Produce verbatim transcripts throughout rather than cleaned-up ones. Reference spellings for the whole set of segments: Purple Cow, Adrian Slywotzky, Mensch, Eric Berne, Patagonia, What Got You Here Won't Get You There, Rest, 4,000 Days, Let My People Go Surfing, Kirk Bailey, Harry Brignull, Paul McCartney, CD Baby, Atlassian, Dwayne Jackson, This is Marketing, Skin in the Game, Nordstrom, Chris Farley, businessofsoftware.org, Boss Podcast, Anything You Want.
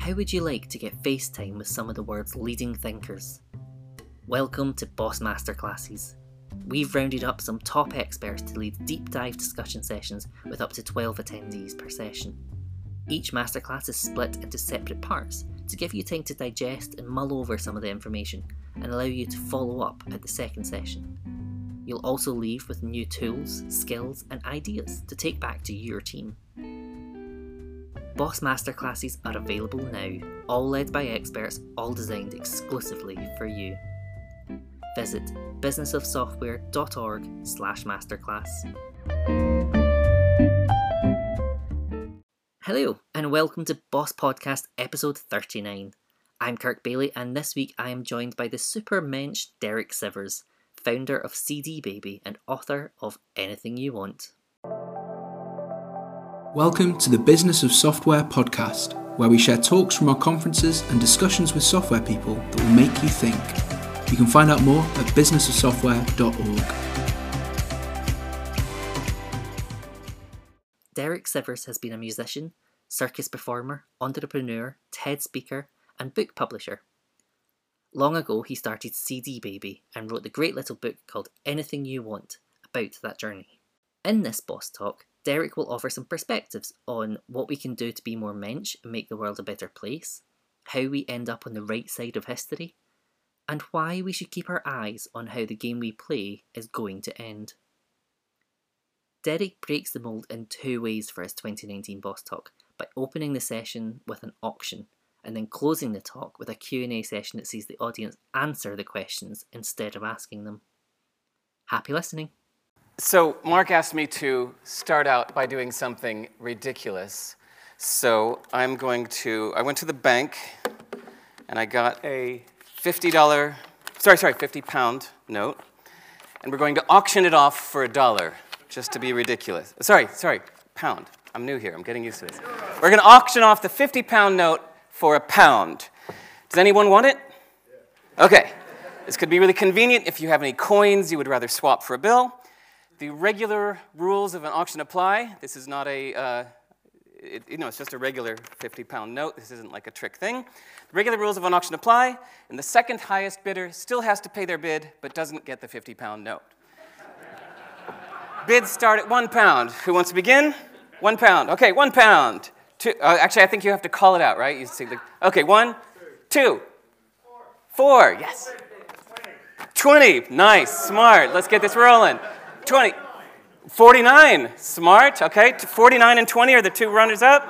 How would you like to get face time with some of the world's leading thinkers? Welcome to Boss Masterclasses. We've rounded up some top experts to lead deep dive discussion sessions with up to twelve attendees per session. Each masterclass is split into separate parts to give you time to digest and mull over some of the information and allow you to follow up at the second session. You'll also leave with new tools, skills and ideas to take back to your team. Boss Masterclasses are available now, all led by experts, all designed exclusively for you. Visit businessofsoftware.org slash masterclass. Hello and welcome to Boss Podcast episode thirty-nine. I'm Kirk Bailey and this week I am joined by the Ubermensch Derek Sivers, founder of C D Baby and author of Anything You Want. Welcome to the Business of Software podcast, where we share talks from our conferences and discussions with software people that will make you think. You can find out more at business of software dot org. Derek Sivers has been a musician, circus performer, entrepreneur, TED speaker, and book publisher. Long ago, he started C D Baby and wrote the great little book called Anything You Want about that journey. In this Boss Talk, Derek will offer some perspectives on what we can do to be more mensch and make the world a better place, how we end up on the right side of history, and why we should keep our eyes on how the game we play is going to end. Derek breaks the mould in two ways for his twenty nineteen Boss Talk, by opening the session with an auction and then closing the talk with a Q and A session that sees the audience answer the questions instead of asking them. Happy listening. So Mark asked me to start out by doing something ridiculous. So I'm going to, I went to the bank and I got a fifty dollar, sorry, sorry, fifty pound note. And we're going to auction it off for a dollar, just to be ridiculous. Sorry, sorry, pound. I'm new here, I'm getting used to this. We're gonna auction off the fifty pound note for a pound. Does anyone want it? Okay, this could be really convenient if you have any coins you would rather swap for a bill. The regular rules of an auction apply. This is not a, uh, it, you know, it's just a regular fifty pound note. This isn't like a trick thing. The regular rules of an auction apply, and the second highest bidder still has to pay their bid, but doesn't get the fifty pound note. Bids start at one pound. Who wants to begin? One pound. Okay, one pound. Two. Uh, actually, I think you have to call it out, right? You see the, okay, one, two, four. Yes. twenty. Nice, smart. Let's get this rolling. twenty, forty-nine, smart, okay, forty-nine and twenty are the two runners-up.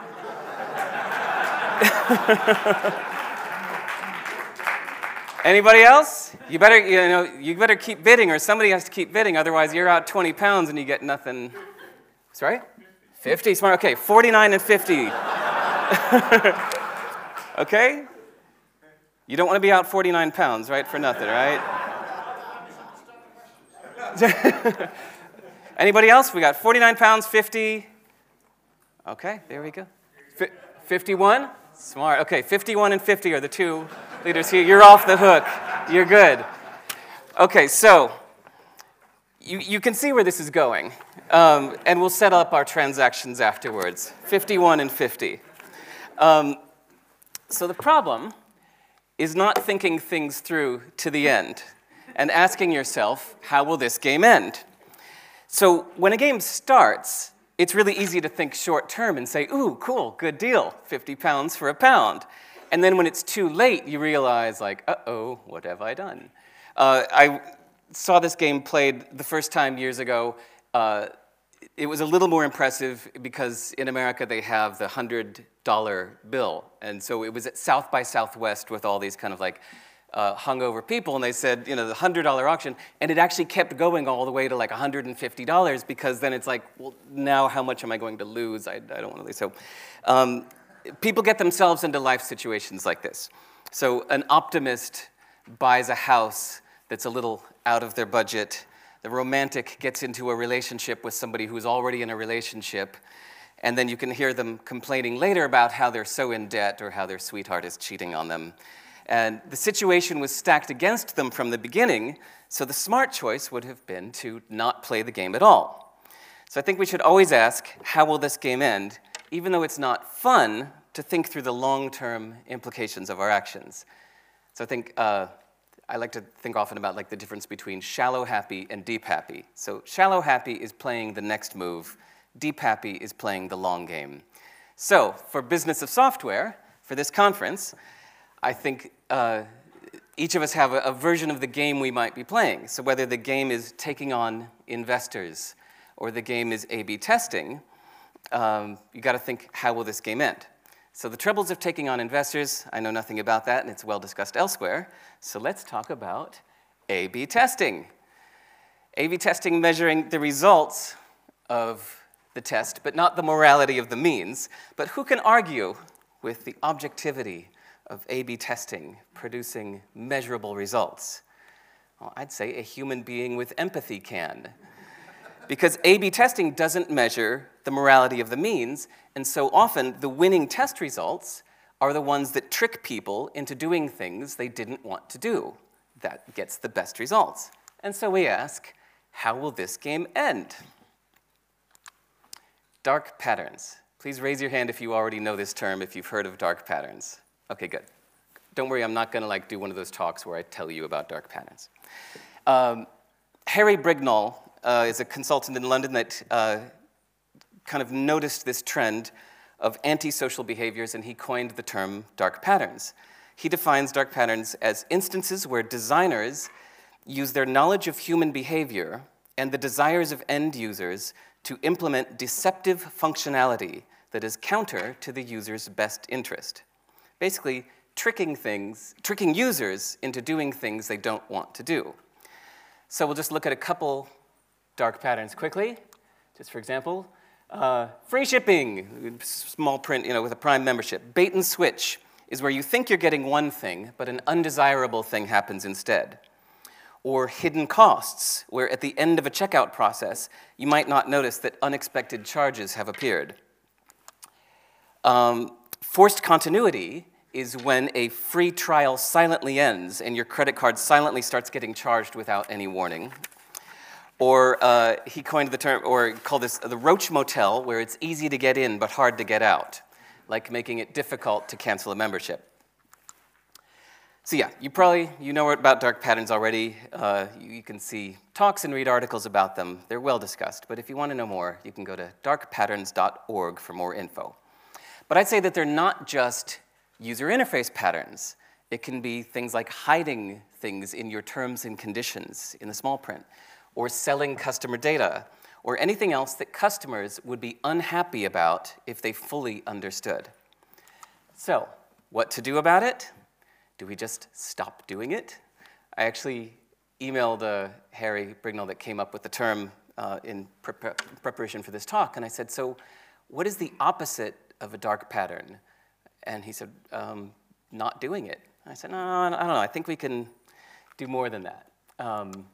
Anybody else? You better, you know, you better keep bidding or somebody has to keep bidding, otherwise you're out twenty pounds and you get nothing. Sorry? fifty, smart, okay, forty-nine and fifty. Okay? You don't want to be out forty-nine pounds, right, for nothing, right? Anybody else? We got forty-nine pounds, fifty. Okay, there we go. F- fifty-one? Smart. Okay, fifty-one and fifty are the two leaders here. You're off the hook. You're good. Okay, so you, you can see where this is going. Um, and we'll set up our transactions afterwards. fifty-one and fifty. Um, so the problem is not thinking things through to the end and asking yourself, how will this game end? So when a game starts, it's really easy to think short term and say, ooh, cool, good deal, fifty pounds for a pound. And then when it's too late, you realize, like, uh-oh, what have I done? Uh, I saw this game played the first time years ago. Uh, it was a little more impressive because in America they have the one hundred dollar bill. And so it was at South by Southwest with all these kind of like, Uh, hungover people, and they said, you know, the one hundred dollar auction, and it actually kept going all the way to like one hundred fifty dollars because then it's like, well, now how much am I going to lose? I, I don't want to lose. So um, people get themselves into life situations like this. So an optimist buys a house that's a little out of their budget. The romantic gets into a relationship with somebody who's already in a relationship, and then you can hear them complaining later about how they're so in debt or how their sweetheart is cheating on them. And the situation was stacked against them from the beginning, so the smart choice would have been to not play the game at all. So I think we should always ask, how will this game end? Even though it's not fun, to think through the long-term implications of our actions. So I think uh, I like to think often about like the difference between shallow happy and deep happy. So shallow happy is playing the next move. Deep happy is playing the long game. So for Business of Software, for this conference, I think uh, each of us have a, a version of the game we might be playing. So whether the game is taking on investors or the game is A B testing, um, you got to think, how will this game end? So the troubles of taking on investors, I know nothing about that, and it's well discussed elsewhere. So let's talk about A B testing. A B testing measuring the results of the test, but not the morality of the means. But who can argue with the objectivity of A B testing producing measurable results? Well, I'd say a human being with empathy can. Because A B testing doesn't measure the morality of the means, and so often the winning test results are the ones that trick people into doing things they didn't want to do. That gets the best results. And so we ask, how will this game end? Dark patterns. Please raise your hand if you already know this term, if you've heard of dark patterns. Okay, good. Don't worry, I'm not gonna like do one of those talks where I tell you about dark patterns. Um, Harry Brignull, Uh, is a consultant in London that uh, kind of noticed this trend of antisocial behaviors, and he coined the term dark patterns. He defines dark patterns as instances where designers use their knowledge of human behavior and the desires of end users to implement deceptive functionality that is counter to the user's best interest. Basically, tricking things, tricking users into doing things they don't want to do. So we'll just look at a couple dark patterns quickly, just for example. Uh, free shipping, small print, you know, with a Prime membership. Bait and switch is where you think you're getting one thing, but an undesirable thing happens instead. Or hidden costs, where at the end of a checkout process, you might not notice that unexpected charges have appeared. Um, forced continuity is when a free trial silently ends and your credit card silently starts getting charged without any warning. Or uh, he coined the term, or called this the roach motel, where it's easy to get in but hard to get out, like making it difficult to cancel a membership. So yeah, you probably, you know about dark patterns already. Uh, you, you can see talks and read articles about them. They're well discussed, but if you want to know more, you can go to dark patterns dot org for more info. But I'd say that they're not just user interface patterns. It can be things like hiding things in your terms and conditions in the small print, or selling customer data, or anything else that customers would be unhappy about if they fully understood. So, what to do about it? Do we just stop doing it? I actually emailed uh, Harry Brignull that came up with the term uh, in pre preparation for this talk, and I said, so what is the opposite of a dark pattern? And he said, um, not doing it. I said, no, I don't know, I think we can do more than that. Um,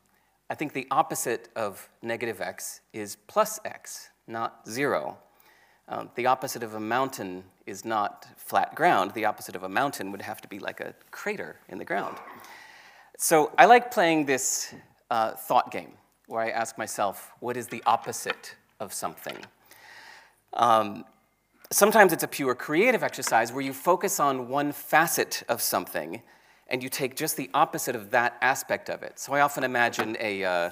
I think the opposite of negative x is plus x, not zero. Um, the opposite of a mountain is not flat ground. The opposite of a mountain would have to be like a crater in the ground. So I like playing this uh, thought game where I ask myself, what is the opposite of something? Um, sometimes it's a pure creative exercise where you focus on one facet of something and you take just the opposite of that aspect of it. So I often imagine a, uh,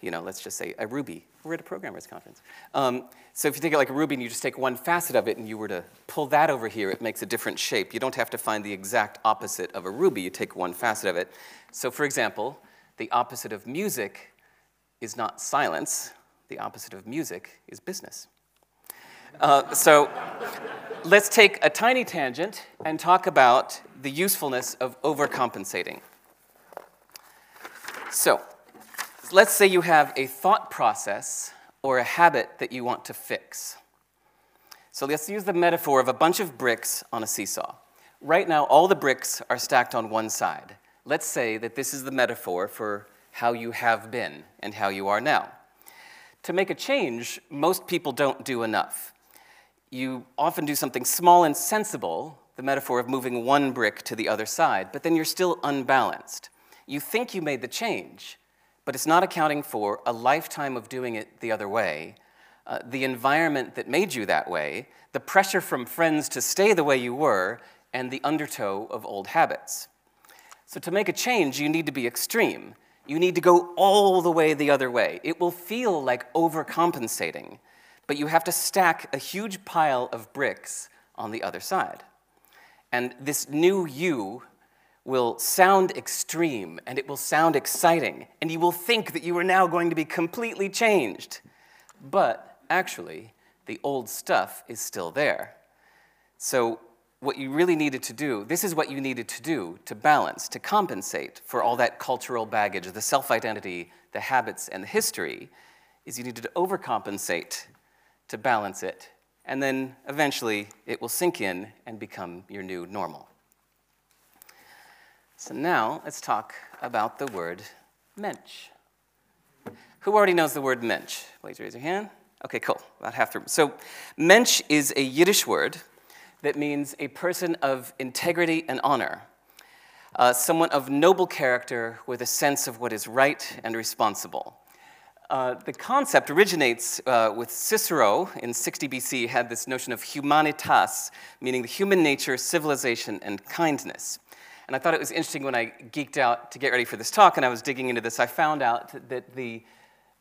you know, let's just say a Ruby. We're at a programmers conference. Um, so if you take it like a Ruby and you just take one facet of it and you were to pull that over here, it makes a different shape. You don't have to find the exact opposite of a Ruby. You take one facet of it. So for example, the opposite of music is not silence. The opposite of music is business. Uh, so let's take a tiny tangent and talk about the usefulness of overcompensating. So let's say you have a thought process or a habit that you want to fix. So let's use the metaphor of a bunch of bricks on a seesaw. Right now, all the bricks are stacked on one side. Let's say that this is the metaphor for how you have been and how you are now. To make a change, most people don't do enough. You often do something small and sensible, the metaphor of moving one brick to the other side, but then you're still unbalanced. You think you made the change, but it's not accounting for a lifetime of doing it the other way, uh, the environment that made you that way, the pressure from friends to stay the way you were, and the undertow of old habits. So to make a change, you need to be extreme. You need to go all the way the other way. It will feel like overcompensating, but you have to stack a huge pile of bricks on the other side. And this new you will sound extreme, and it will sound exciting, and you will think that you are now going to be completely changed. But actually, the old stuff is still there. So what you really needed to do, this is what you needed to do to balance, to compensate for all that cultural baggage, the self-identity, the habits, and the history, is you needed to overcompensate to balance it, and then eventually it will sink in and become your new normal. So now let's talk about the word mensch. Who already knows the word mensch? Please raise your hand. Okay, cool, about half the room. So mensch is a Yiddish word that means a person of integrity and honor, uh, someone of noble character with a sense of what is right and responsible. Uh, the concept originates uh, with Cicero in sixty B C, had this notion of humanitas, meaning the human nature, civilization, and kindness. And I thought it was interesting when I geeked out to get ready for this talk and I was digging into this, I found out that the,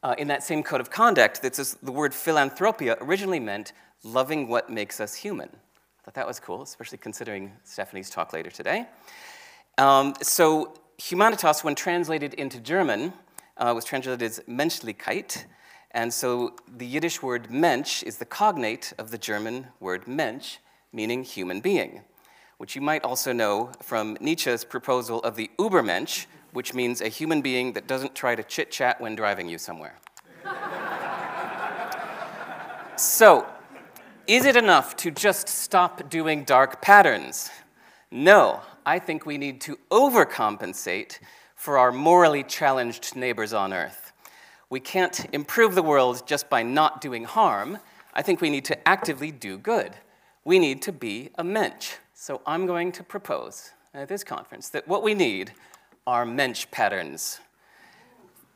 uh, in that same code of conduct, that this, the word philanthropia originally meant loving what makes us human. I thought that was cool, especially considering Stephanie's talk later today. Um, so humanitas, when translated into German, uh, was translated as Menschlichkeit, and so the Yiddish word Mensch is the cognate of the German word Mensch, meaning human being, which you might also know from Nietzsche's proposal of the Ubermensch, which means a human being that doesn't try to chit-chat when driving you somewhere. So, is it enough to just stop doing dark patterns? No, I think we need to overcompensate for our morally challenged neighbors on Earth. We can't improve the world just by not doing harm. I think we need to actively do good. We need to be a mensch. So I'm going to propose at this conference that what we need are mensch patterns.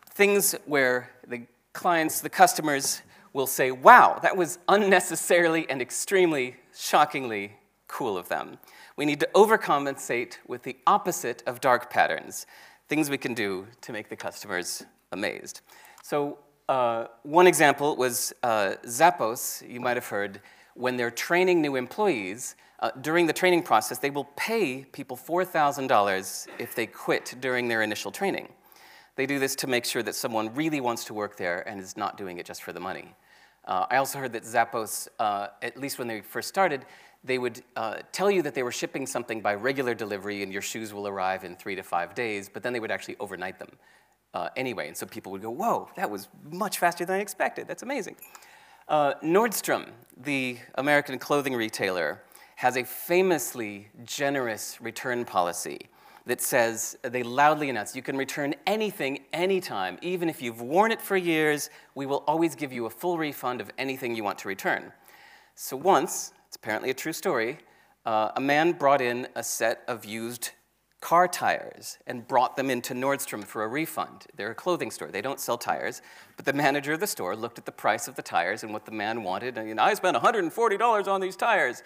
Things where the clients, the customers, will say, wow, that was unnecessarily and extremely, shockingly cool of them. We need to overcompensate with the opposite of dark patterns, things we can do to make the customers amazed. So uh, one example was uh, Zappos, you might have heard, when they're training new employees, uh, during the training process, they will pay people four thousand dollars if they quit during their initial training. They do this to make sure that someone really wants to work there and is not doing it just for the money. Uh, I also heard that Zappos, uh, at least when they first started, they would uh, tell you that they were shipping something by regular delivery and your shoes will arrive in three to five days, but then they would actually overnight them uh, anyway. And so people would go, whoa, that was much faster than I expected. That's amazing. Uh, Nordstrom, the American clothing retailer, has a famously generous return policy that says, they loudly announce, you can return anything, anytime, even if you've worn it for years, we will always give you a full refund of anything you want to return. So once, it's apparently a true story, uh, a man brought in a set of used car tires and brought them into Nordstrom for a refund. They're a clothing store, they don't sell tires, but the manager of the store looked at the price of the tires and what the man wanted, and I spent one hundred forty dollars on these tires,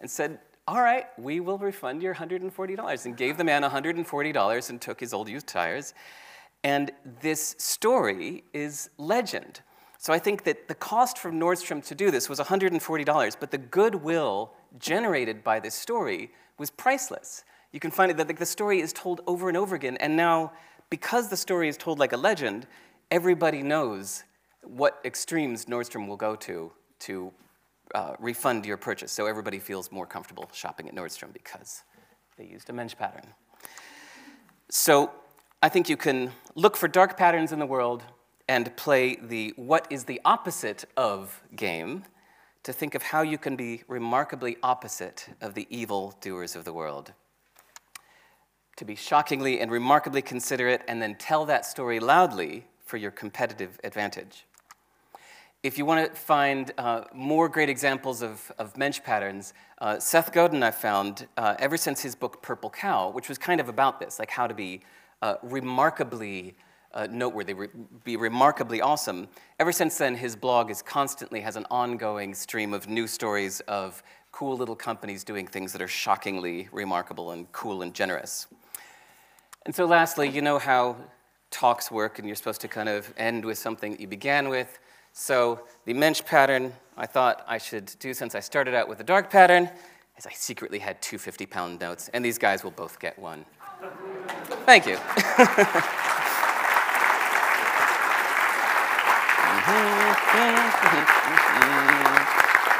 and said, all right, we will refund your one hundred forty dollars, and gave the man one hundred forty dollars and took his old used tires. And this story is legend. So I think that the cost from Nordstrom to do this was one hundred forty dollars, but the goodwill generated by this story was priceless. You can find it that the story is told over and over again, and now, because the story is told like a legend, everybody knows what extremes Nordstrom will go to to Uh, refund your purchase, so everybody feels more comfortable shopping at Nordstrom because they used a mensch pattern. So I think you can look for dark patterns in the world and play the what is the opposite of game to think of how you can be remarkably opposite of the evil doers of the world. To be shockingly and remarkably considerate and then tell that story loudly for your competitive advantage. If you want to find uh, more great examples of, of mensch patterns, uh, Seth Godin, I found, uh, ever since his book Purple Cow, which was kind of about this, like how to be uh, remarkably uh, noteworthy, re- be remarkably awesome. Ever since then, his blog is constantly has an ongoing stream of new stories of cool little companies doing things that are shockingly remarkable and cool and generous. And so lastly, you know how talks work, and you're supposed to kind of end with something that you began with. So the Mensch pattern, I thought I should do, since I started out with the dark pattern, is I secretly had two fifty-pound notes, and these guys will both get one. Thank you.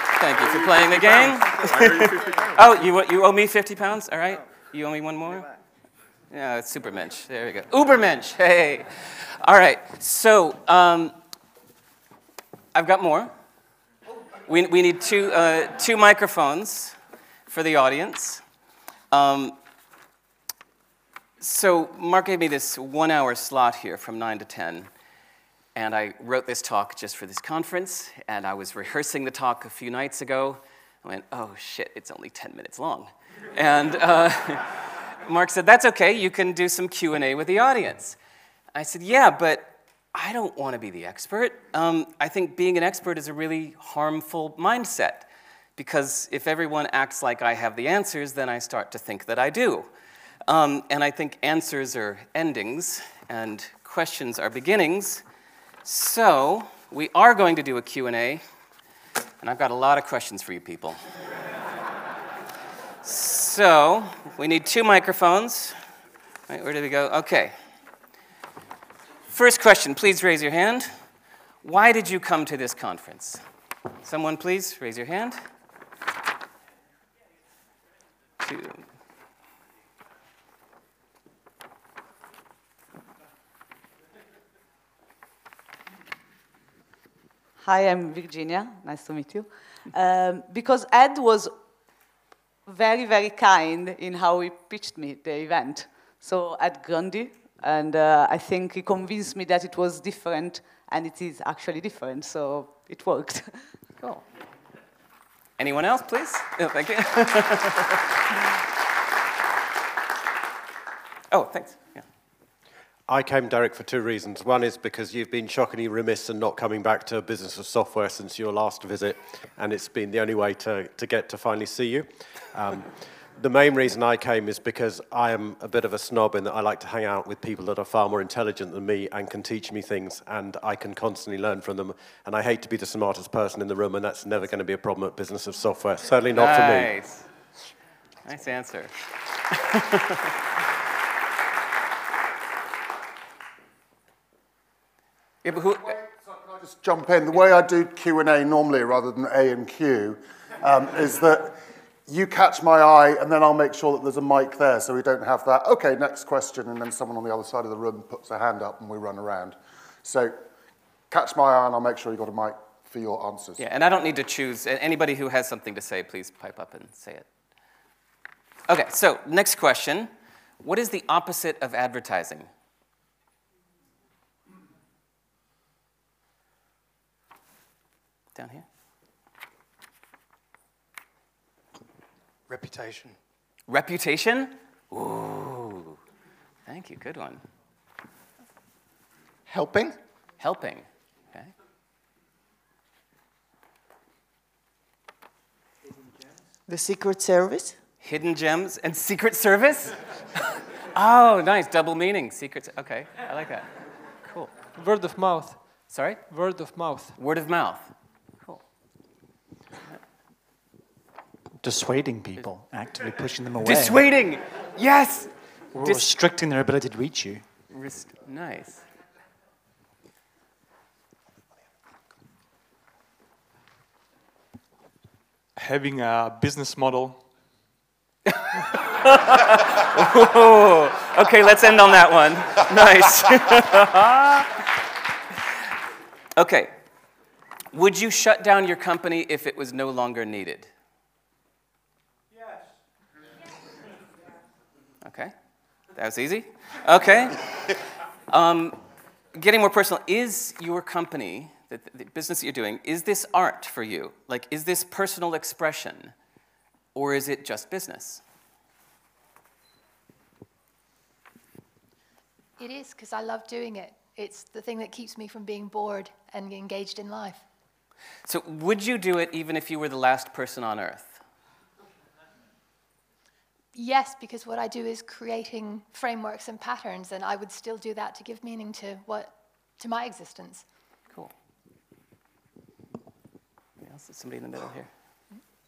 Thank you for playing the game. Oh, you you owe me fifty pounds? All right. You owe me one more? Yeah, it's Supermensch. There we go. Ubermensch. Hey. All right. So um, I've got more. We we need two uh, two microphones for the audience. Um, so Mark gave me this one-hour slot here from nine to ten, and I wrote this talk just for this conference. And I was rehearsing the talk a few nights ago. I went, oh shit, it's only ten minutes long, and. Uh, Mark said, that's okay, you can do some Q and A with the audience. I said, yeah, but I don't want to be the expert. Um, I think being an expert is a really harmful mindset, because if everyone acts like I have the answers, then I start to think that I do. Um, and I think answers are endings, and questions are beginnings. So we are going to do a Q and A, and I've got a lot of questions for you people. So, we need two microphones. All right, where did we go? Okay. First question, please raise your hand. Why did you come to this conference? Someone please raise your hand. Two. Hi, I'm Virginia. Nice to meet you. Um, because Ed was very, very kind in how he pitched me the event. So Ed Grundy, and uh, I think he convinced me that it was different, and it is actually different, so it worked. Cool. Anyone else, please? No, thank you. Oh, thanks. Yeah. I came, Derek, for two reasons. One is because you've been shockingly remiss in not coming back to Business of Software since your last visit, and it's been the only way to, to get to finally see you. Um, the main reason I came is because I am a bit of a snob in that I like to hang out with people that are far more intelligent than me and can teach me things, and I can constantly learn from them, and I hate to be the smartest person in the room, and that's never going to be a problem at Business of Software, certainly not for me. Nice. Nice answer. Yeah, but who, way, so can I just jump in? The way I do Q and A normally, rather than A and Q, um, is that you catch my eye, and then I'll make sure that there's a mic there, so we don't have that, okay, next question, and then someone on the other side of the room puts their hand up, and we run around. So catch my eye, and I'll make sure you've got a mic for your answers. Yeah, and I don't need to choose. Anybody who has something to say, please pipe up and say it. Okay, so next question. What is the opposite of advertising? Down here. Reputation. Reputation? Ooh. Thank you. Good one. Helping? Helping. Okay. The Secret Service? Hidden gems and Secret Service? Oh, nice. Double meaning. Secret. Okay. I like that. Cool. Word of mouth. Sorry? Word of mouth. Word of mouth. Dissuading people, actively pushing them away. Dissuading! Yes! Or Dis- restricting their ability to reach you. Rest- nice. Having a business model. Oh, okay, let's end on that one. Nice. Okay. Would you shut down your company if it was no longer needed? Okay, that was easy. Okay. Um, getting more personal, is your company, the, the business that you're doing, is this art for you? Like, is this personal expression, or is it just business? It is, because I love doing it. It's the thing that keeps me from being bored and engaged in life. So would you do it even if you were the last person on Earth? Yes, because what I do is creating frameworks and patterns, and I would still do that to give meaning to what to my existence. Cool. There's somebody in the middle here.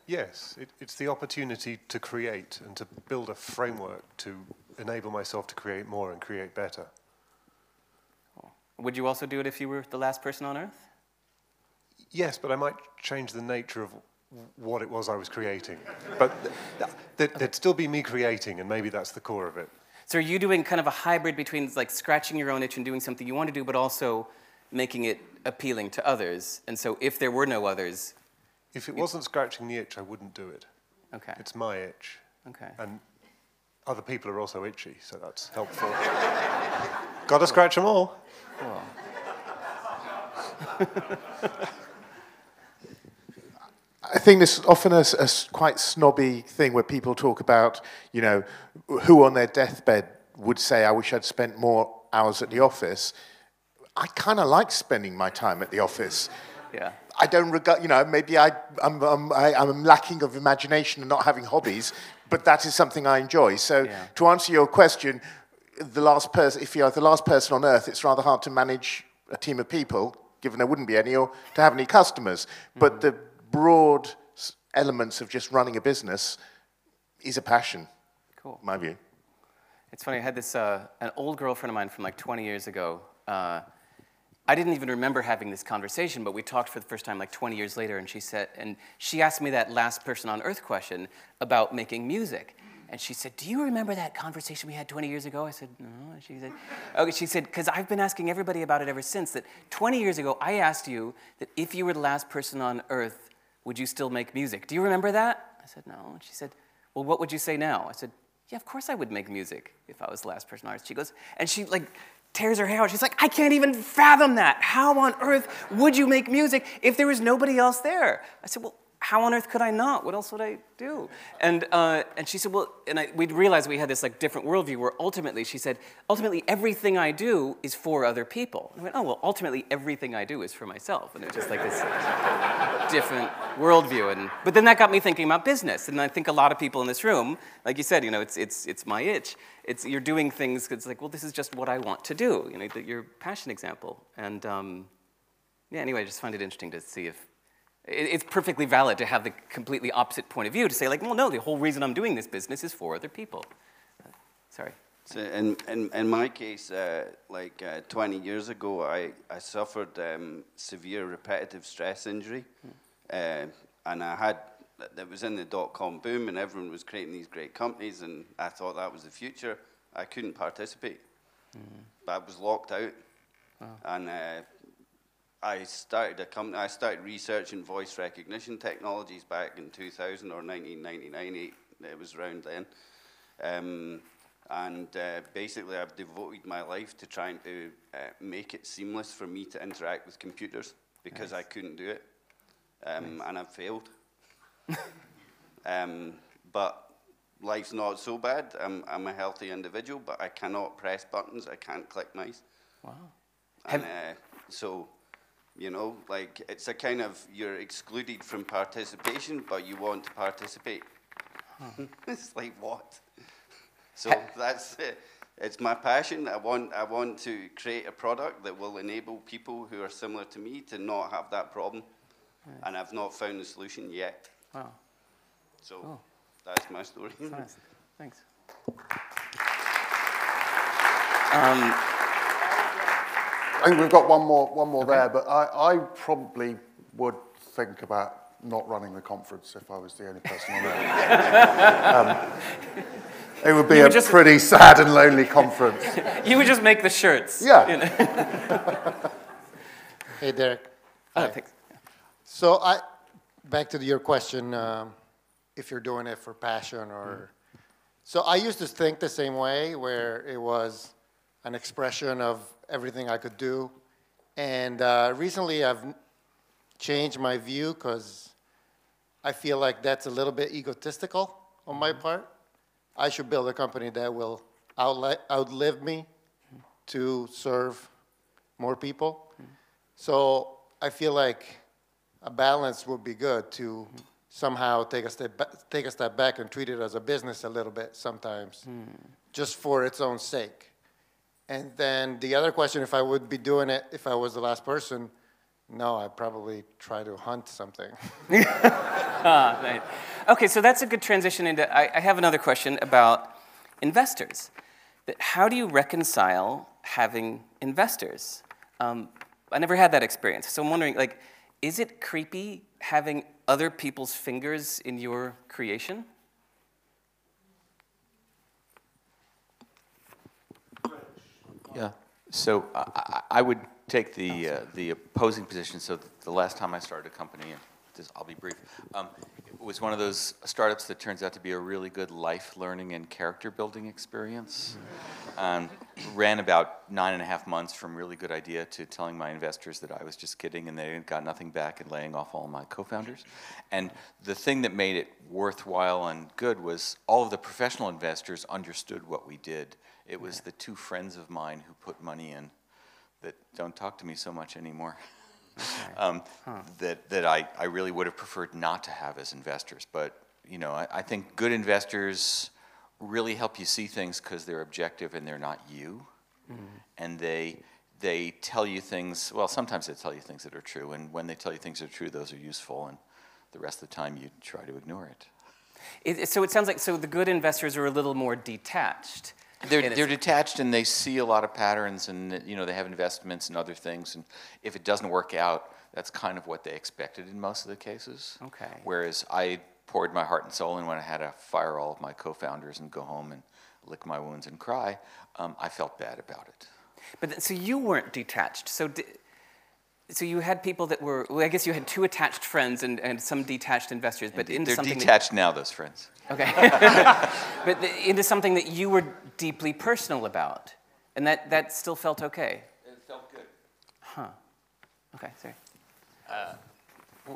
Yes, it, it's the opportunity to create and to build a framework to enable myself to create more and create better. Cool. Would you also do it if you were the last person on Earth? Yes, but I might change the nature of what it was I was creating. But th th th there'd still be me creating, and maybe that's the core of it. So are you doing kind of a hybrid between like scratching your own itch and doing something you want to do, but also making it appealing to others? And so if there were no others... If it wasn't scratching the itch, I wouldn't do it. Okay. It's my itch. Okay. And other people are also itchy, so that's helpful. Got to scratch them all. Cool. I think this is often a, a quite snobby thing where people talk about, you know, who on their deathbed would say, I wish I'd spent more hours at the office. I kind of like spending my time at the office. Yeah. I don't regard, you know, maybe I, I'm, I'm, I, I'm lacking of imagination and not having hobbies, but that is something I enjoy. So yeah. To answer your question, the last person, if you're the last person on Earth, it's rather hard to manage a team of people, given there wouldn't be any, or to have any customers. Mm-hmm. But the broad elements of just running a business is a passion. Cool. In my view. It's funny, I had this, uh, an old girlfriend of mine from like twenty years ago. Uh, I didn't even remember having this conversation, but we talked for the first time like twenty years later, and she said, and she asked me that last person on Earth question about making music. And she said, do you remember that conversation we had twenty years ago? I said, no. And she said, okay, she said, because I've been asking everybody about it ever since, that twenty years ago, I asked you that if you were the last person on Earth, would you still make music? Do you remember that? I said, no. And she said, well, what would you say now? I said, yeah, of course I would make music if I was the last person on Earth. She goes, and she like, tears her hair out. She's like, I can't even fathom that. How on earth would you make music if there was nobody else there? I said, well, how on earth could I not? What else would I do? And, uh, and she said, well, and I, we'd realized we had this like different worldview where ultimately, she said, ultimately everything I do is for other people. And I went, oh, well, ultimately everything I do is for myself. And it's just like this different worldview. And, but then that got me thinking about business. And I think a lot of people in this room, like you said, you know, it's, it's, it's my itch. It's, you're doing things, it's like, well, this is just what I want to do. You know, the, your passion example. And um, yeah, anyway, I just find it interesting to see if it's perfectly valid to have the completely opposite point of view, to say like, well, no, the whole reason I'm doing this business is for other people. Uh, sorry. So in, in, in my case, uh, like uh, twenty years ago, I, I suffered um, severe repetitive stress injury. Mm. Uh, and I had, it was in the dot-com boom and everyone was creating these great companies and I thought that was the future. I couldn't participate. Mm. I was locked out. Oh. And uh, I started a company. I started researching voice recognition technologies back in two thousand or nineteen ninety-nine. It was around then, um, and uh, basically I've devoted my life to trying to uh, make it seamless for me to interact with computers because nice. I couldn't do it, um, nice. And I've failed. um, but life's not so bad. I'm, I'm a healthy individual, but I cannot press buttons. I can't click mice. Wow. And uh, so. You know, like, it's a kind of, you're excluded from participation, but you want to participate. Huh. It's like, what? So that's it. It's my passion. I want, I want to create a product that will enable people who are similar to me to not have that problem. Right. And I've not found a solution yet. Wow. So cool. That's my story. That's nice. Thanks. Um, I think we've got one more, one more okay. there, but I, I probably would think about not running the conference if I was the only person on there. um, it would be would a just, pretty sad and lonely conference. You would just make the shirts. Yeah. You know? Hey, Derek. Oh, thanks. So I, back to your question, um, if you're doing it for passion or... Mm. So I used to think the same way, where it was an expression of everything I could do. And uh, recently I've changed my view because I feel like that's a little bit egotistical on my part. I should build a company that will outlive me to serve more people. Mm-hmm. So I feel like a balance would be good to mm-hmm. somehow take a step ba- take a step back and treat it as a business a little bit sometimes, mm-hmm. just for its own sake. And then the other question, if I would be doing it if I was the last person, no, I'd probably try to hunt something. ah, right. Okay, so that's a good transition into, I, I have another question about investors. That how do you reconcile having investors? Um, I never had that experience, so I'm wondering, like, is it creepy having other people's fingers in your creation? Yeah. So I, I would take the uh, the opposing position. So the last time I started a company, and this, I'll be brief, um, it was one of those startups that turns out to be a really good life learning and character building experience. Um, ran about nine and a half months from really good idea to telling my investors that I was just kidding and they got nothing back and laying off all my co-founders. And the thing that made it worthwhile and good was all of the professional investors understood what we did. It was the two friends of mine who put money in that don't talk to me so much anymore um, huh. that, that I, I really would have preferred not to have as investors. But you know, I, I think good investors really help you see things because they're objective and they're not you. Mm-hmm. And they they tell you things, well, sometimes they tell you things that are true, and when they tell you things that are true, those are useful, and the rest of the time you try to ignore it. it so it sounds like, so the good investors are a little more detached. They're, they're detached and they see a lot of patterns and, you know, they have investments and other things, and if it doesn't work out, that's kind of what they expected in most of the cases. Okay. Whereas I poured my heart and soul in when I had to fire all of my co-founders and go home and lick my wounds and cry, um, I felt bad about it. But th- so you weren't detached. So di- so you had people that were, well, I guess you had two attached friends and, and some detached investors. But into they're something detached that, now, those friends. Okay. But the, into something that you were deeply personal about, and that, that still felt okay. It felt good. Huh. Okay, sorry. Uh,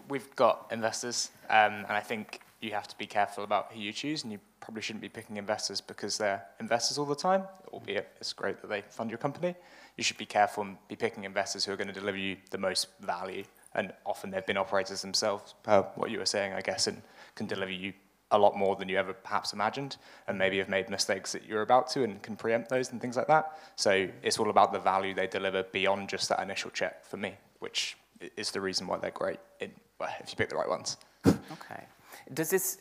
we've got investors, um, and I think you have to be careful about who you choose, and you probably shouldn't be picking investors because they're investors all the time, albeit it's great that they fund your company. You should be careful and be picking investors who are going to deliver you the most value, and often they've been operators themselves, per what you were saying, I guess, and can deliver you a lot more than you ever perhaps imagined, and maybe have made mistakes that you're about to and can preempt those and things like that. So it's all about the value they deliver beyond just that initial check for me, which is the reason why they're great in, well, if you pick the right ones. Okay. Does this,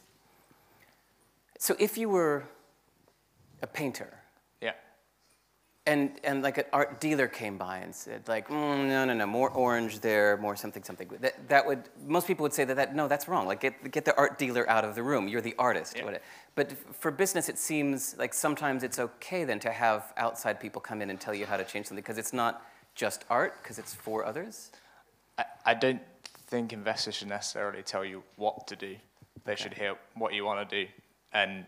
so if you were a painter, yeah, and and like an art dealer came by and said like, mm, no, no, no, more orange there, more something, something. That that would, most people would say that, that no, that's wrong. Like get get the art dealer out of the room. You're the artist. Yeah. But for business, it seems like sometimes it's okay then to have outside people come in and tell you how to change something because it's not just art, because it's for others. I, I don't think investors should necessarily tell you what to do. They should hear what you want to do and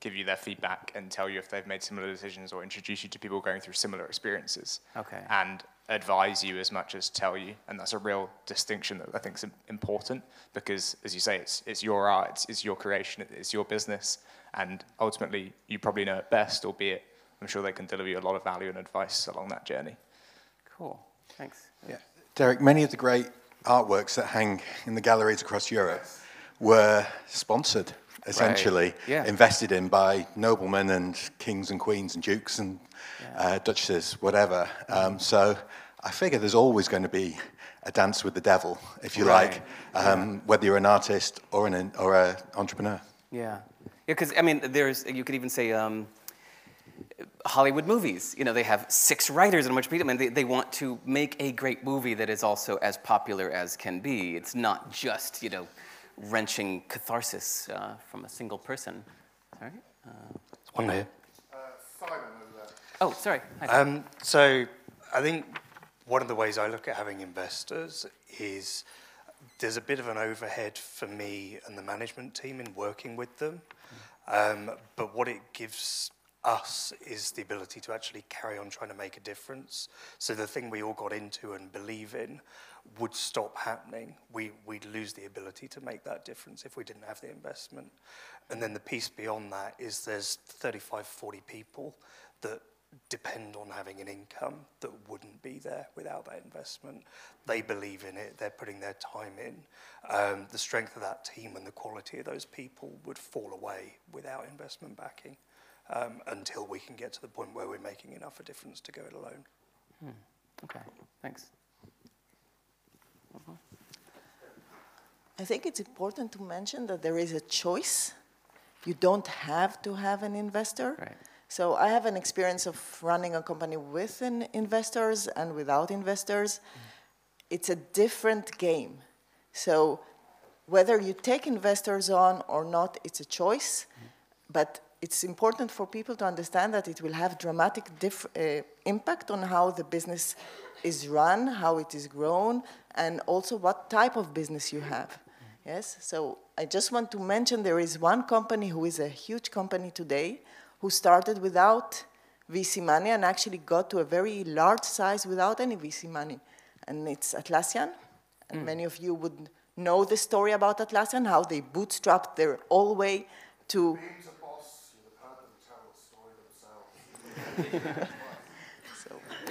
give you their feedback and tell you if they've made similar decisions or introduce you to people going through similar experiences. Okay. And advise you as much as tell you. And that's a real distinction that I think is important because, as you say, it's it's your art, it's, it's your creation, it's your business. And ultimately, you probably know it best, albeit I'm sure they can deliver you a lot of value and advice along that journey. Cool. Thanks. Yeah, Derek, many of the great artworks that hang in the galleries across Europe were sponsored, essentially, right. yeah. invested in by noblemen and kings and queens and dukes and yeah. uh, duchesses, whatever. Um, so I figure there's always going to be a dance with the devil, if you right. like, um, yeah. whether you're an artist or an or a entrepreneur. Yeah, because yeah, I mean, there's you could even say um, Hollywood movies. You know, they have six writers and much people, and they they want to make a great movie that is also as popular as can be. It's not just you know. wrenching catharsis uh, from a single person. Sorry? Uh, One here. Uh, Simon over there. Oh, sorry. Hi, um, so I think one of the ways I look at having investors is there's a bit of an overhead for me and the management team in working with them, um, but what it gives us is the ability to actually carry on trying to make a difference. So the thing we all got into and believe in would stop happening. We, we'd lose the ability to make that difference if we didn't have the investment. And then the piece beyond that is there's thirty-five, forty people that depend on having an income that wouldn't be there without that investment. They believe in it, they're putting their time in. Um, the strength of that team and the quality of those people would fall away without investment backing um, until we can get to the point where we're making enough a difference to go it alone. Hmm. Okay, thanks. Uh-huh. I think it's important to mention that there is a choice. You don't have to have an investor. Right. So I have an experience of running a company with an investors and without investors. Mm. It's a different game. So whether you take investors on or not, it's a choice. Mm. But it's important for people to understand that it will have dramatic diff- uh, impact on how the business is run, how it is grown, and also what type of business you have. Yes, so I just want to mention there is one company who is a huge company today who started without V C money and actually got to a very large size without any V C money, and it's Atlassian. And mm. many of you would know the story about Atlassian, how they bootstrapped their all way to... Beams a boss, you've heard them tell the story themselves.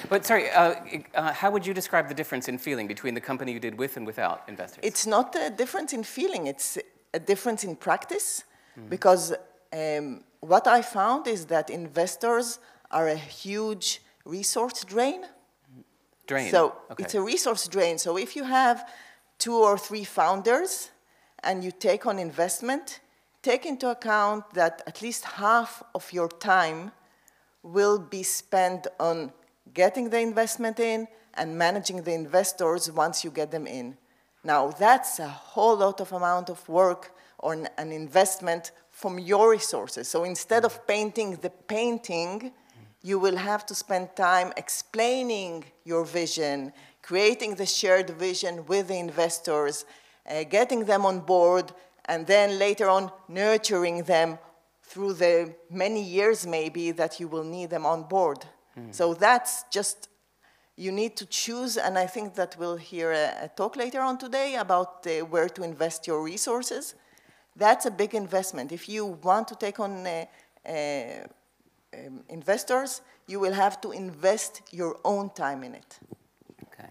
But sorry, uh, uh, how would you describe the difference in feeling between the company you did with and without investors? It's not a difference in feeling, it's a difference in practice, mm-hmm. because um, what I found is that investors are a huge resource drain. Drain? So okay. It's a resource drain. So if you have two or three founders and you take on investment, take into account that at least half of your time will be spent on getting the investment in and managing the investors once you get them in. Now that's a whole lot of amount of work on an investment from your resources. So instead of painting the painting, you will have to spend time explaining your vision, creating the shared vision with the investors, uh, getting them on board, and then later on nurturing them through the many years maybe that you will need them on board. Mm. So that's just, you need to choose, and I think that we'll hear a, a talk later on today about uh, where to invest your resources. That's a big investment. If you want to take on uh, uh, um, investors, you will have to invest your own time in it. Okay.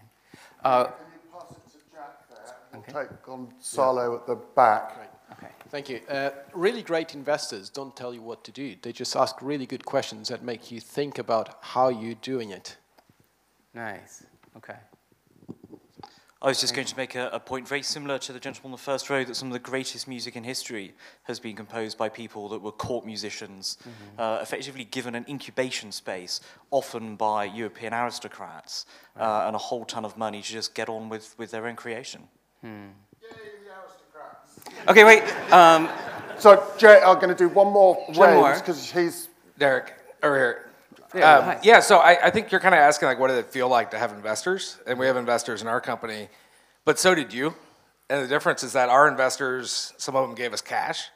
Uh, Can you pass it to Jack there? We'll okay. take Gonzalo yeah. at the back. Right. Okay. Thank you. Uh, really great investors don't tell you what to do. They just ask really good questions that make you think about how you're doing it. Nice. Okay. I was just going to make a, a point very similar to the gentleman on the first row, that some of the greatest music in history has been composed by people that were court musicians, mm-hmm. uh, effectively given an incubation space, often by European aristocrats, right. uh, and a whole ton of money to just get on with, with their own creation. Hmm. Okay, wait. Um, so, Jay, I'm going to do one more. James, one more, because he's Derek over here. Yeah, um, yeah so I, I think you're kind of asking, like, what did it feel like to have investors? And we have investors in our company, but so did you. And the difference is that our investors, some of them gave us cash,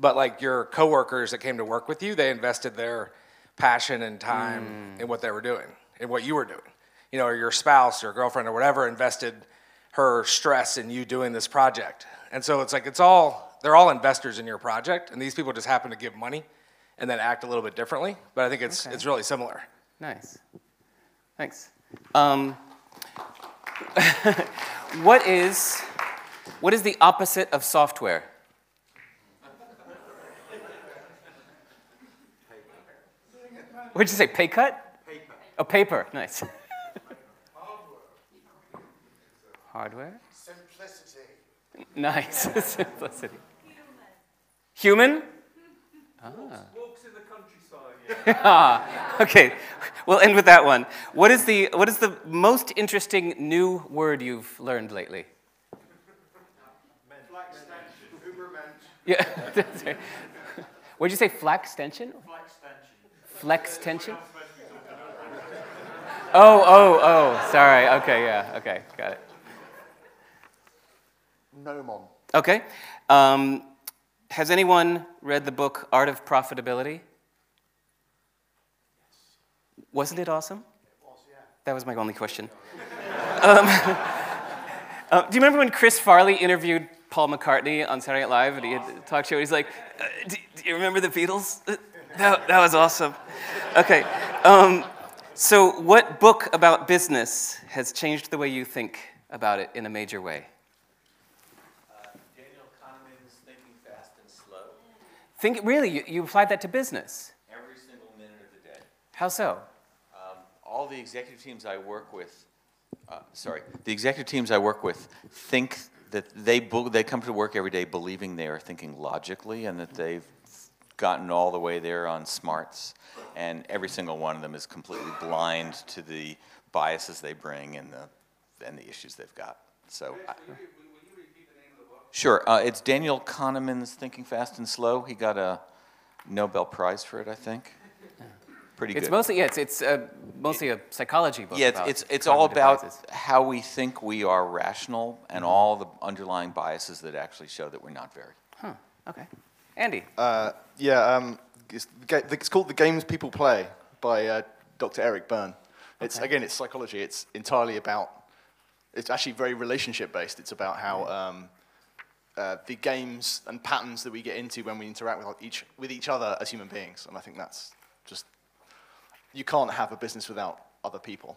but like your coworkers that came to work with you, they invested their passion and time mm. in what they were doing, in what you were doing. You know, or your spouse or girlfriend or whatever invested her stress in you doing this project. And so it's like, it's all, they're all investors in your project, and these people just happen to give money and then act a little bit differently, but I think it's, okay. it's really similar. Nice. Thanks. Um, what is, what is the opposite of software? What did you say, pay cut? Paper. Oh, paper, nice. Hardware? Simplicity. Nice. Simplicity. Human? Human? Ah. Walks in the countryside. Yeah. ah. Okay. We'll end with that one. What is the what is the most interesting new word you've learned lately? Flax extension. Ubermensch. Yeah. That's right. What did you say? Flax extension? Flax extension. Flex tension? oh, oh, oh. Sorry. Okay, yeah. Okay. Got it. No, Mom. Okay. Um, has anyone read the book Art of Profitability? Yes. Wasn't it awesome? It was, yeah. That was my only question. um, uh, do you remember when Chris Farley interviewed Paul McCartney on Saturday Night Live and he had a talk show? He's like, uh, do, do you remember the Beatles? Uh, that, that was awesome. Okay. Um, so what book about business has changed the way you think about it in a major way? Think, really, you, you applied that to business? Every single minute of the day. How so? Um, all the executive teams I work with, uh, sorry, the executive teams I work with think that they they come to work every day believing they are thinking logically and that they've gotten all the way there on smarts, and every single one of them is completely blind to the biases they bring and the and the issues they've got. So. I, Sure. Uh, it's Daniel Kahneman's Thinking, Fast and Slow. He got a Nobel Prize for it, I think. Pretty good. It's mostly, yeah, it's, it's uh, mostly it, a psychology book. Yeah, it's, it's, it's all about biases. How we think we are rational and mm-hmm. all the underlying biases that actually show that we're not very. Huh. Okay. Andy? Uh, yeah, um, it's, it's called The Games People Play by uh, Doctor Eric Berne. It's, okay. Again, it's psychology. It's entirely about, it's actually very relationship-based. It's about how... Um, Uh, the games and patterns that we get into when we interact with each with each other as human beings, and I think that's just you can't have a business without other people.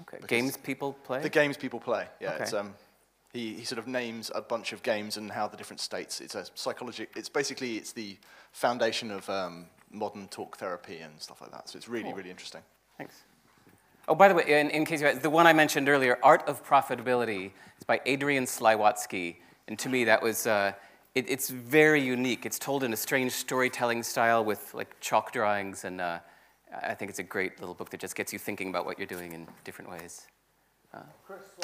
Okay. Games people play. The games people play. Yeah. Okay. It's, um, he he sort of names a bunch of games and how the different states. It's a psychology. It's basically it's the foundation of um, modern talk therapy and stuff like that. So it's really cool. Really interesting. Thanks. Oh, by the way, in, in case you had, the one I mentioned earlier, Art of Profitability, is by Adrian Slywotzky. And to me, that was, uh, it, it's very unique. It's told in a strange storytelling style with like chalk drawings, and uh, I think it's a great little book that just gets you thinking about what you're doing in different ways. Uh,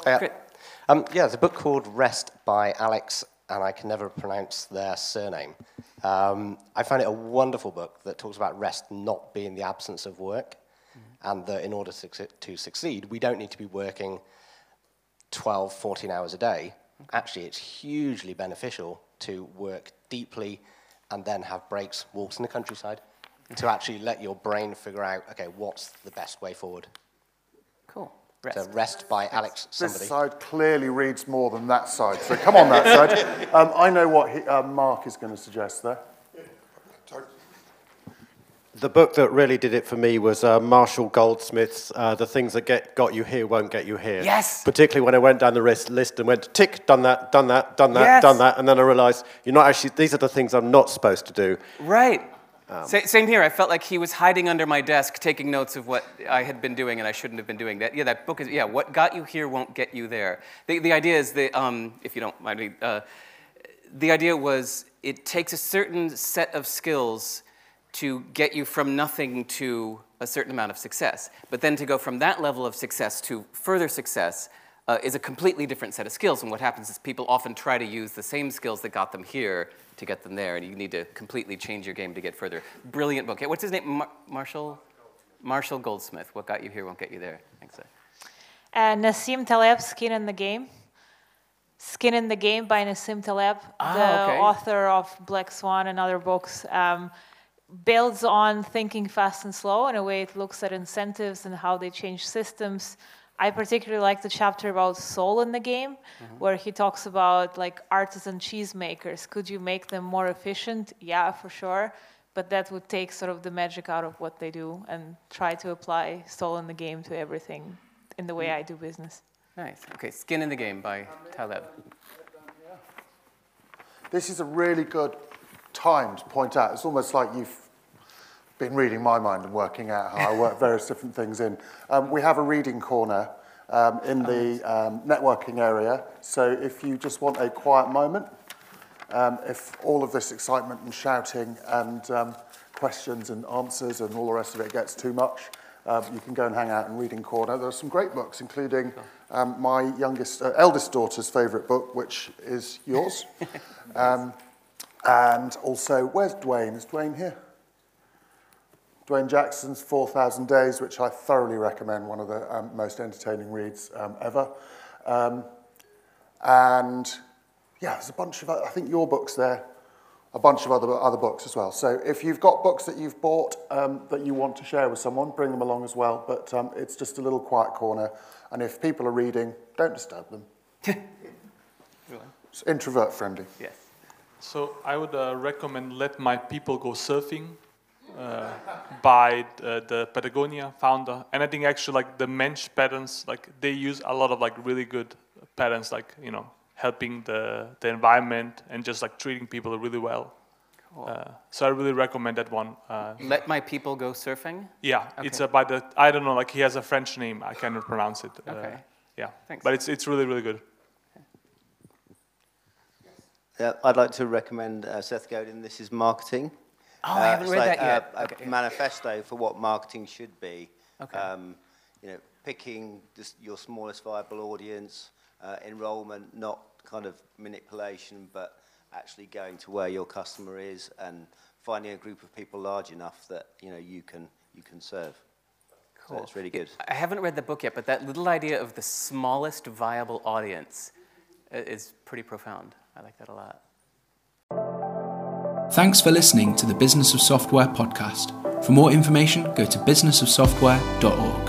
uh, um, yeah, there's a book called Rest by Alex, and I can never pronounce their surname. Um, I found it a wonderful book that talks about rest not being the absence of work, mm-hmm. and that in order to, to succeed, we don't need to be working twelve, fourteen hours a day. Actually, it's hugely beneficial to work deeply and then have breaks, walks in the countryside, to actually let your brain figure out, okay, what's the best way forward? Cool. Rest. So Rest by Alex somebody. This side clearly reads more than that side, so come on that side. Um, I know what he, uh, Mark is going to suggest there. The book that really did it for me was uh, Marshall Goldsmith's uh, The Things That Get Got You Here Won't Get You Here. Yes! Particularly when I went down the list and went, tick, done that, done that, done that, yes. done that, and then I realised, you're not actually, these are the things I'm not supposed to do. Right. Um, Sa same here. I felt like he was hiding under my desk taking notes of what I had been doing and I shouldn't have been doing. That. Yeah, that book is, yeah, What Got You Here Won't Get You There. The, the idea is, that, um, if you don't mind me, uh, the idea was it takes a certain set of skills to get you from nothing to a certain amount of success. But then to go from that level of success to further success uh, is a completely different set of skills. And what happens is people often try to use the same skills that got them here to get them there, and you need to completely change your game to get further. Brilliant book. What's his name? Mar Marshall? Marshall Goldsmith. What Got You Here Won't Get You There. Thanks. So. Uh, Nassim Taleb, Skin in the Game. Skin in the Game by Nassim Taleb, ah, the okay. author of Black Swan and other books. Um, builds on Thinking, Fast and Slow. In a way, it looks at incentives and how they change systems. I particularly like the chapter about soul in the game, mm-hmm. where he talks about like artisan cheese makers. Could you make them more efficient? Yeah, for sure. But that would take sort of the magic out of what they do, and try to apply soul in the game to everything in the way mm-hmm. I do business. Nice. Okay, Skin in the Game by Taleb. This is a really good time to point out. It's almost like you've been reading my mind and working out how I work various different things in. Um, we have a reading corner um, in the um, networking area, so if you just want a quiet moment, um, if all of this excitement and shouting and um, questions and answers and all the rest of it gets too much, um, you can go and hang out in reading corner. There are some great books, including um, my youngest, uh, eldest daughter's favourite book, which is yours. Um, And also, where's Dwayne? Is Dwayne here? Dwayne Jackson's four thousand Days, which I thoroughly recommend, one of the um, most entertaining reads um, ever. Um, and yeah, there's a bunch of, I think your book's there, a bunch of other, other books as well. So if you've got books that you've bought um, that you want to share with someone, bring them along as well. But um, it's just a little quiet corner. And if people are reading, don't disturb them. It's introvert friendly. Yes. So I would uh, recommend Let My People Go Surfing uh, by the, the Patagonia founder, and I think actually like the Mensch patterns, like they use a lot of like really good patterns, like you know helping the the environment and just like treating people really well. Cool. Uh, so I really recommend that one. Uh, Let My People Go Surfing? Yeah, okay. It's uh, by the, I don't know, like he has a French name, I cannot pronounce it. Okay. Uh, yeah, thanks. But it's it's really, really good. Yeah, I'd like to recommend uh, Seth Godin, This is Marketing. Oh, uh, I haven't read like that yet. A, a okay. manifesto for what marketing should be. Okay. Um, you know, picking this, your smallest viable audience, uh, enrollment, not kind of manipulation, but actually going to where your customer is and finding a group of people large enough that you know you can you can serve. Cool. So it's really good. I haven't read the book yet, but that little idea of the smallest viable audience is pretty profound. I like that a lot. Thanks for listening to the Business of Software podcast. For more information, go to business of software dot org.